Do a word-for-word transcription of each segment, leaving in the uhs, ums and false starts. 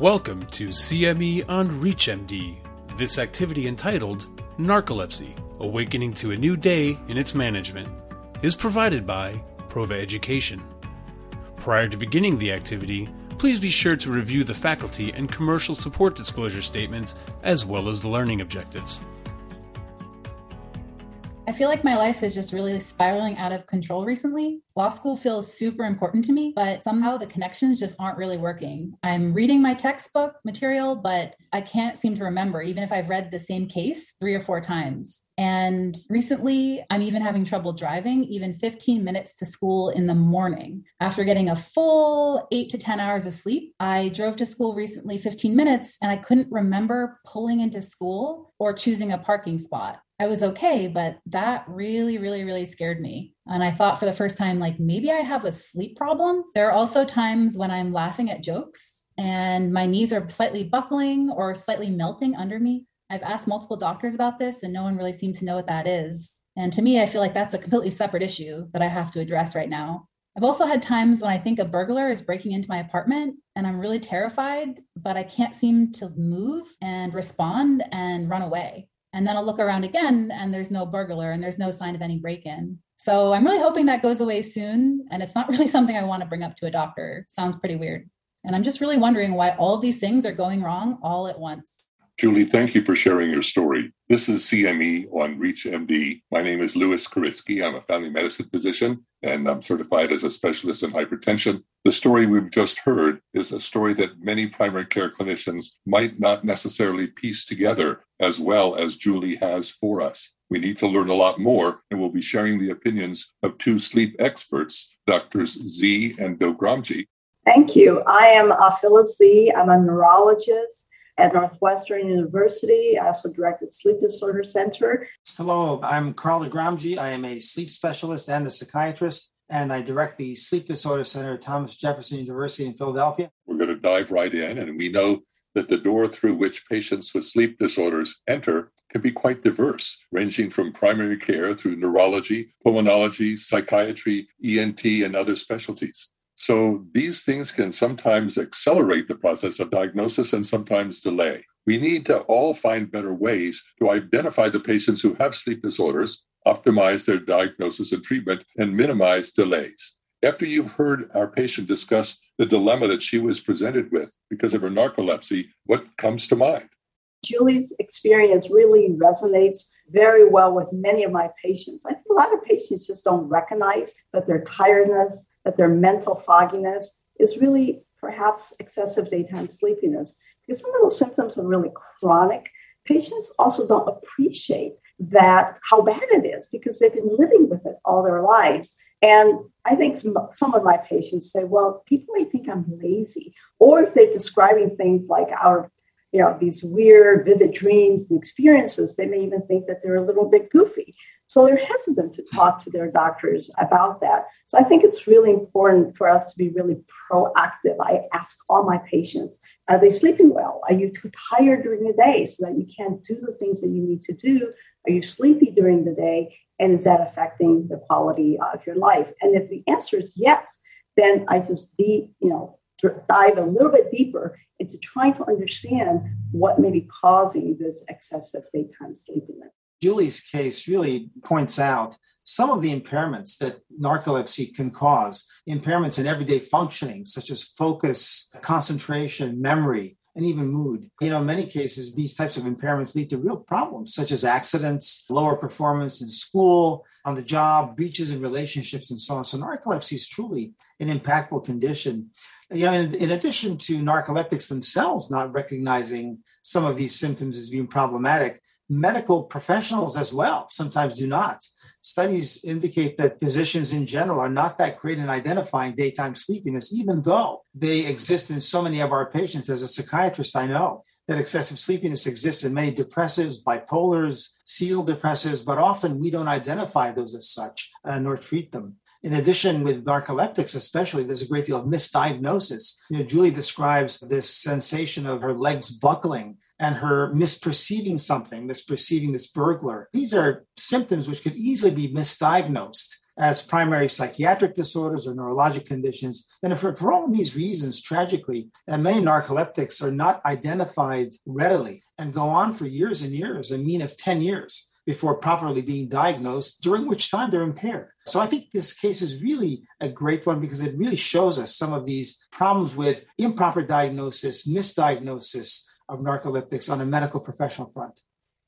Welcome to C M E on ReachMD, this activity entitled Narcolepsy, Awakening to a New Day in Its Management, is provided by Prova Education. Prior to beginning the activity, please be sure to review the faculty and commercial support disclosure statements as well as the learning objectives. I feel like my life is just really spiraling out of control recently. Law school feels super important to me, but somehow the connections just aren't really working. I'm reading my textbook material, but I can't seem to remember, even if I've read the same case three or four times. And recently, I'm even having trouble driving even fifteen minutes to school in the morning. After getting a full eight to ten hours of sleep, I drove to school recently fifteen minutes, and I couldn't remember pulling into school or choosing a parking spot. I was okay, but that really, really, really scared me. And I thought for the first time, like, maybe I have a sleep problem. There are also times when I'm laughing at jokes and my knees are slightly buckling or slightly melting under me. I've asked multiple doctors about this and no one really seems to know what that is. And to me, I feel like that's a completely separate issue that I have to address right now. I've also had times when I think a burglar is breaking into my apartment and I'm really terrified, but I can't seem to move and respond and run away. And then I'll look around again and there's no burglar and there's no sign of any break-in. So I'm really hoping that goes away soon. And it's not really something I want to bring up to a doctor. It sounds pretty weird. And I'm just really wondering why all these things are going wrong all at once. Julie, thank you for sharing your story. This is C M E on ReachMD. My name is Louis Kuritzky. I'm a family medicine physician, and I'm certified as a specialist in hypertension. The story we've just heard is a story that many primary care clinicians might not necessarily piece together as well as Julie has for us. We need to learn a lot more, and we'll be sharing the opinions of two sleep experts, Doctors Zee and Doghramji. Thank you. I am uh, Phyllis Zee. I'm a neurologist at Northwestern University. I also direct the Sleep Disorder Center. Hello, I'm Karl Doghramji. I am a sleep specialist and a psychiatrist, and I direct the Sleep Disorder Center at Thomas Jefferson University in Philadelphia. We're going to dive right in, and we know that the door through which patients with sleep disorders enter can be quite diverse, ranging from primary care through neurology, pulmonology, psychiatry, E N T, and other specialties. So these things can sometimes accelerate the process of diagnosis and sometimes delay. We need to all find better ways to identify the patients who have sleep disorders, optimize their diagnosis and treatment, and minimize delays. After you've heard our patient discuss the dilemma that she was presented with because of her narcolepsy, what comes to mind? Julie's experience really resonates very well with many of my patients. I think a lot of patients just don't recognize that their tiredness, that their mental fogginess is really perhaps excessive daytime sleepiness. Because some of those symptoms are really chronic. Patients also don't appreciate that how bad it is because they've been living with it all their lives. And I think some, some of my patients say, well, people may think I'm lazy. Or if they're describing things like our, you know, these weird, vivid dreams and experiences, they may even think that they're a little bit goofy. So they're hesitant to talk to their doctors about that. So I think it's really important for us to be really proactive. I ask all my patients, are they sleeping well? Are you too tired during the day so that you can't do the things that you need to do? Are you sleepy during the day? And is that affecting the quality of your life? And if the answer is yes, then I just de- you know, dive a little bit deeper into trying to understand what may be causing this excessive daytime sleepiness. Julie's case really points out some of the impairments that narcolepsy can cause, impairments in everyday functioning, such as focus, concentration, memory, and even mood. You know, in many cases, these types of impairments lead to real problems, such as accidents, lower performance in school, on the job, breaches in relationships, and so on. So narcolepsy is truly an impactful condition. You know, in, in addition to narcoleptics themselves not recognizing some of these symptoms as being problematic, medical professionals as well sometimes do not. Studies indicate that physicians in general are not that great in identifying daytime sleepiness, even though they exist in so many of our patients. As a psychiatrist, I know that excessive sleepiness exists in many depressives, bipolars, seasonal depressives, but often we don't identify those as such uh, nor treat them. In addition, with narcoleptics especially, there's a great deal of misdiagnosis. You know, Julie describes this sensation of her legs buckling and her misperceiving something, misperceiving this burglar. These are symptoms which could easily be misdiagnosed as primary psychiatric disorders or neurologic conditions. And for, for all these reasons, tragically, and many narcoleptics are not identified readily and go on for years and years, a mean of ten years, before properly being diagnosed, during which time they're impaired. So I think this case is really a great one because it really shows us some of these problems with improper diagnosis, misdiagnosis of narcoleptics on a medical professional front.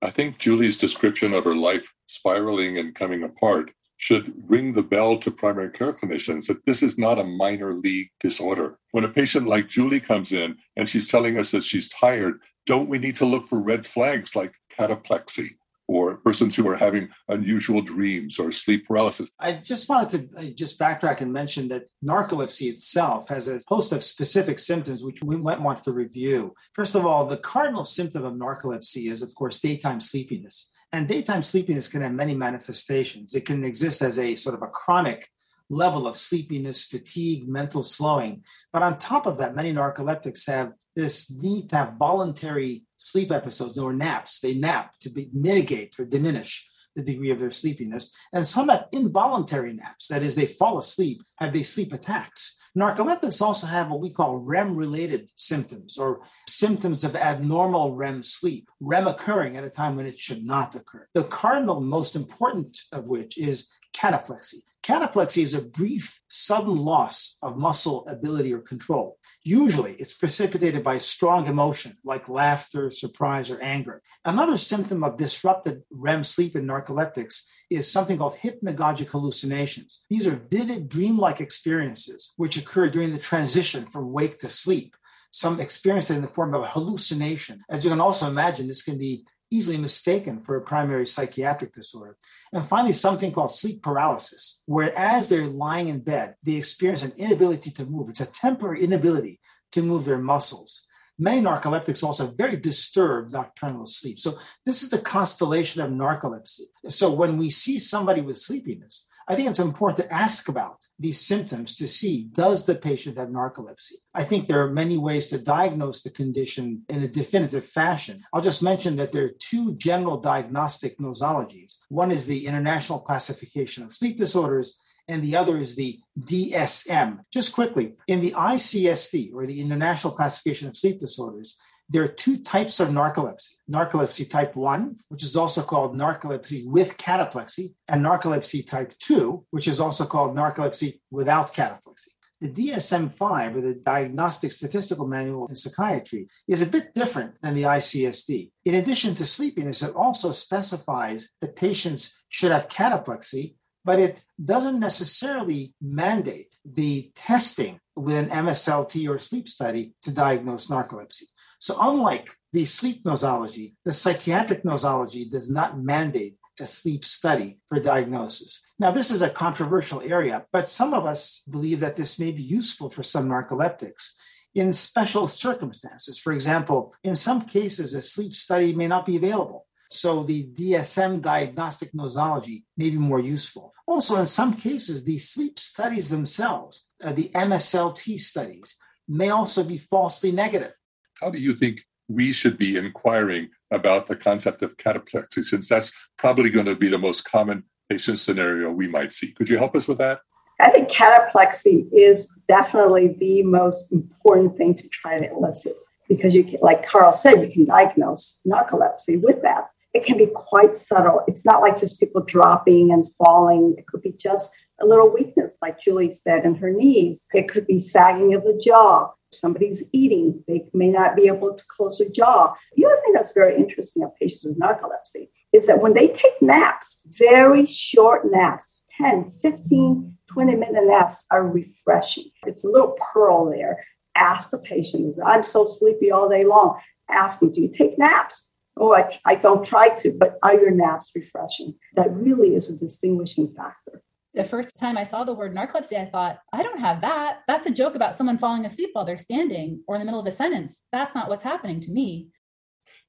I think Julie's description of her life spiraling and coming apart should ring the bell to primary care clinicians that this is not a minor league disorder. When a patient like Julie comes in and she's telling us that she's tired, don't we need to look for red flags like cataplexy, or persons who are having unusual dreams or sleep paralysis? I just wanted to just backtrack and mention that narcolepsy itself has a host of specific symptoms, which we might want to review. First of all, the cardinal symptom of narcolepsy is, of course, daytime sleepiness. And daytime sleepiness can have many manifestations. It can exist as a sort of a chronic level of sleepiness, fatigue, mental slowing. But on top of that, many narcoleptics have this need to have voluntary sleep episodes or naps. They nap to be, mitigate or diminish the degree of their sleepiness. And some have involuntary naps. That is, they fall asleep, have they sleep attacks. Narcoleptics also have what we call REM-related symptoms or symptoms of abnormal REM sleep, REM occurring at a time when it should not occur. The cardinal, most important of which is cataplexy. Cataplexy is a brief, sudden loss of muscle ability or control. Usually, it's precipitated by strong emotion like laughter, surprise, or anger. Another symptom of disrupted REM sleep in narcoleptics is something called hypnagogic hallucinations. These are vivid, dreamlike experiences which occur during the transition from wake to sleep. Some experience it in the form of a hallucination. As you can also imagine, this can be easily mistaken for a primary psychiatric disorder. And finally, something called sleep paralysis, where as they're lying in bed, they experience an inability to move. It's a temporary inability to move their muscles. Many narcoleptics also have very disturbed nocturnal sleep. So this is the constellation of narcolepsy. So when we see somebody with sleepiness, I think it's important to ask about these symptoms to see, does the patient have narcolepsy? I think there are many ways to diagnose the condition in a definitive fashion. I'll just mention that there are two general diagnostic nosologies. One is the International Classification of Sleep Disorders, and the other is the D S M. Just quickly, in the I C S D, or the International Classification of Sleep Disorders, there are two types of narcolepsy, narcolepsy type one, which is also called narcolepsy with cataplexy, and narcolepsy type two, which is also called narcolepsy without cataplexy. The D S M five, or the Diagnostic Statistical Manual in Psychiatry, is a bit different than the I C S D. In addition to sleepiness, it also specifies that patients should have cataplexy, but it doesn't necessarily mandate the testing with an M S L T or sleep study to diagnose narcolepsy. So unlike the sleep nosology, the psychiatric nosology does not mandate a sleep study for diagnosis. Now, this is a controversial area, but some of us believe that this may be useful for some narcoleptics in special circumstances. For example, in some cases, a sleep study may not be available. So the D S M diagnostic nosology may be more useful. Also, in some cases, the sleep studies themselves, uh, the M S L T studies, may also be falsely negative. How do you think we should be inquiring about the concept of cataplexy, since that's probably going to be the most common patient scenario we might see? Could you help us with that? I think cataplexy is definitely the most important thing to try to elicit because, you can, like Karl said, you can diagnose narcolepsy with that. It can be quite subtle. It's not like just people dropping and falling. It could be just a little weakness, like Julie said, in her knees. It could be sagging of the jaw. Somebody's eating, they may not be able to close their jaw. The other thing that's very interesting of patients with narcolepsy is that when they take naps, very short naps, ten, fifteen, twenty minute naps are refreshing. It's a little pearl there. Ask the patient, I'm so sleepy all day long. Ask them, do you take naps? Oh, I, I don't try to, but are your naps refreshing? That really is a distinguishing factor. The first time I saw the word narcolepsy, I thought, I don't have that. That's a joke about someone falling asleep while they're standing or in the middle of a sentence. That's not what's happening to me.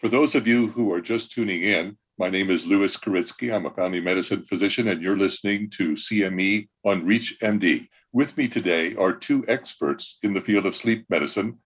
For those of you who are just tuning in, my name is Louis Kuritzky. I'm a family medicine physician, and you're listening to C M E on ReachMD. With me today are two experts in the field of sleep medicine.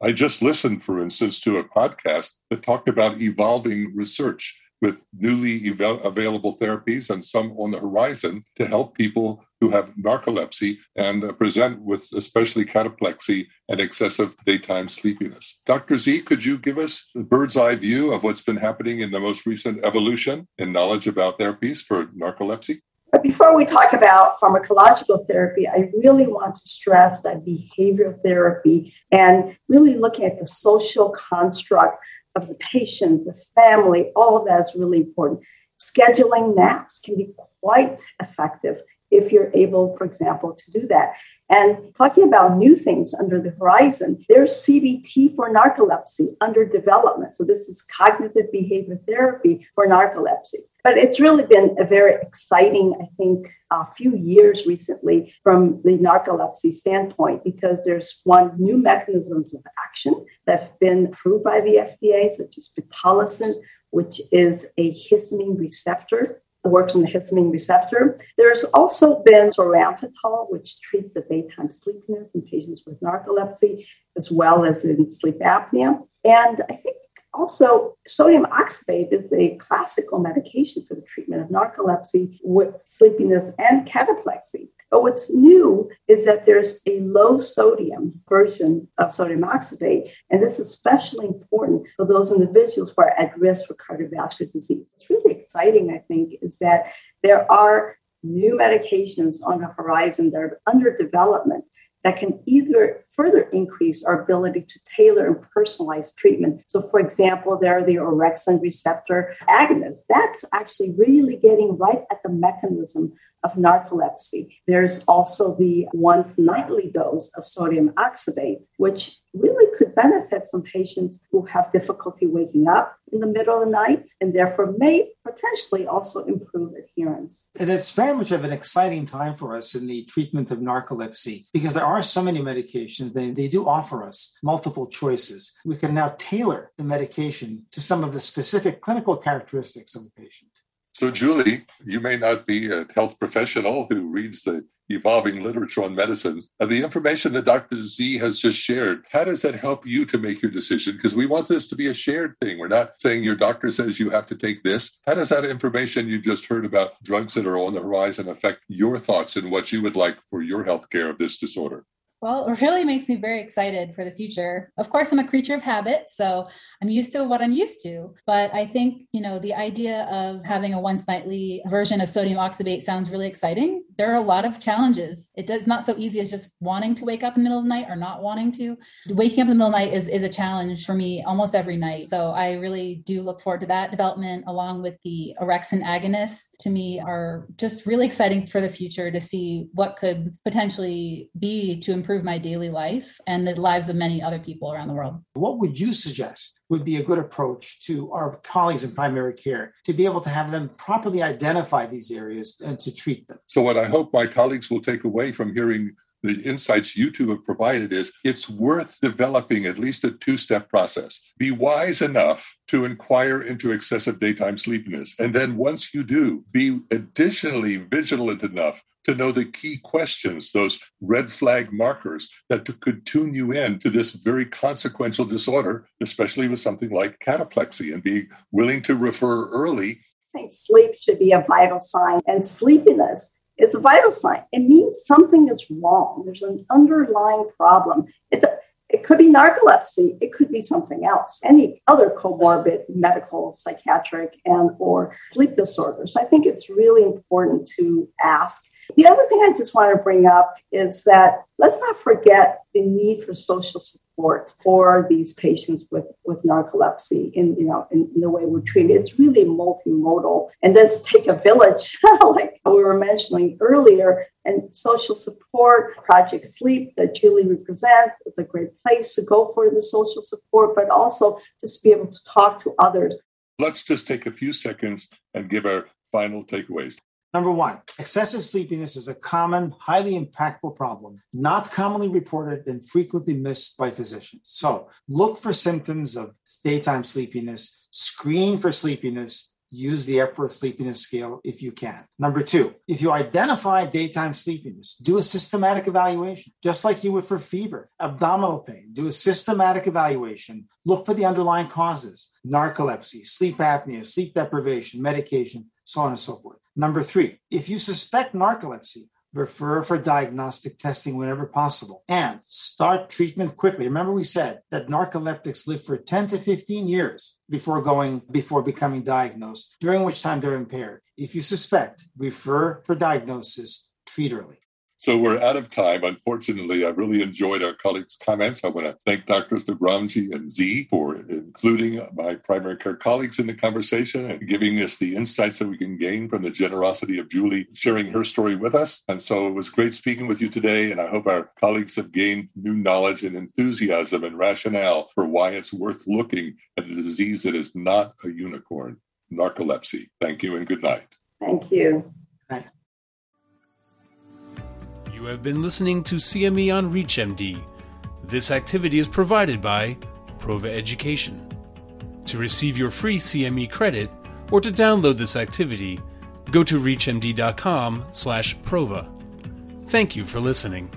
I just listened, for instance, to a podcast that talked about evolving research, with newly available therapies and some on the horizon to help people who have narcolepsy and present with especially cataplexy and excessive daytime sleepiness. Doctor Zee, could you give us a bird's eye view of what's been happening in the most recent evolution in knowledge about therapies for narcolepsy? But before we talk about pharmacological therapy, I really want to stress that behavioral therapy and really looking at the social construct of the patient, the family, all of that is really important. Scheduling naps can be quite effective if you're able, for example, to do that. And talking about new things under the horizon, there's C B T for narcolepsy under development. So this is cognitive behavior therapy for narcolepsy. But it's really been a very exciting, I think, a few years recently from the narcolepsy standpoint, because there's one new mechanisms of action that have been approved by the F D A, such as pitolisant, which is a histamine receptor, works on the histamine receptor. There's also been xoramphetol, which treats the daytime sleepiness in patients with narcolepsy, as well as in sleep apnea. And I think also, sodium oxybate is a classical medication for the treatment of narcolepsy with sleepiness and cataplexy. But what's new is that there's a low sodium version of sodium oxybate, and this is especially important for those individuals who are at risk for cardiovascular disease. What's really exciting, I think, is that there are new medications on the horizon that are under development that can either further increase our ability to tailor and personalize treatment. So, for example, there are the orexin receptor agonists. That's actually really getting right at the mechanism of narcolepsy. There's also the once nightly dose of sodium oxybate, which really could benefit some patients who have difficulty waking up in the middle of the night and therefore may potentially also improve adherence. And it's very much of an exciting time for us in the treatment of narcolepsy, because there are so many medications. They, they do offer us multiple choices. We can now tailor the medication to some of the specific clinical characteristics of the patient. So, Julie, you may not be a health professional who reads the evolving literature on medicine. The information that Doctor Zee has just shared, how does that help you to make your decision? Because we want this to be a shared thing. We're not saying your doctor says you have to take this. How does that information you just heard about drugs that are on the horizon affect your thoughts and what you would like for your health care of this disorder? Well, it really makes me very excited for the future. Of course, I'm a creature of habit, so I'm used to what I'm used to. But I think, you know, the idea of having a once nightly version of sodium oxybate sounds really exciting. There are a lot of challenges. It does not so easy as just wanting to wake up in the middle of the night or not wanting to. Waking up in the middle of the night is, is a challenge for me almost every night. So I really do look forward to that development, along with the orexin agonists, to me are just really exciting for the future to see what could potentially be to improve my daily life and the lives of many other people around the world. What would you suggest would be a good approach to our colleagues in primary care to be able to have them properly identify these areas and to treat them? So what I hope my colleagues will take away from hearing the insights you two have provided is it's worth developing at least a two-step process. Be wise enough to inquire into excessive daytime sleepiness. And then once you do, be additionally vigilant enough to know the key questions, those red flag markers that could tune you in to this very consequential disorder, especially with something like cataplexy, and be willing to refer early. I think sleep should be a vital sign, and sleepiness is a vital sign. It means something is wrong. There's an underlying problem. It, it could be narcolepsy. It could be something else, any other comorbid medical, psychiatric, and or sleep disorder. So I think it's really important to ask. The other thing I just want to bring up is that let's not forget the need for social support for these patients with, with narcolepsy in, you know, in, in the way we're treated. It's really multimodal, and does take a village, like we were mentioning earlier, and social support, Project Sleep that Julie represents is a great place to go for the social support, but also just be able to talk to others. Let's just take a few seconds and give our final takeaways. Number one, excessive sleepiness is a common, highly impactful problem, not commonly reported and frequently missed by physicians. So look for symptoms of daytime sleepiness, screen for sleepiness, use the Epworth Sleepiness Scale if you can. Number two, if you identify daytime sleepiness, do a systematic evaluation, just like you would for fever, abdominal pain. Do a systematic evaluation. Look for the underlying causes, narcolepsy, sleep apnea, sleep deprivation, medication, so on and so forth. Number three, if you suspect narcolepsy, refer for diagnostic testing whenever possible, and start treatment quickly. Remember, we said that narcoleptics live for ten to fifteen years before going, before becoming diagnosed, during which time they're impaired. If you suspect, refer for diagnosis, treat early. So we're out of time. Unfortunately, I really enjoyed our colleagues' comments. I want to thank Doctors Doghramji and Zee for including my primary care colleagues in the conversation and giving us the insights that we can gain from the generosity of Julie sharing her story with us. And so it was great speaking with you today, and I hope our colleagues have gained new knowledge and enthusiasm and rationale for why it's worth looking at a disease that is not a unicorn, narcolepsy. Thank you and good night. Thank you. Bye. You have been listening to C M E on ReachMD. This activity is provided by Prova Education. To receive your free C M E credit or to download this activity, go to reach M D dot com slash Prova. Thank you for listening.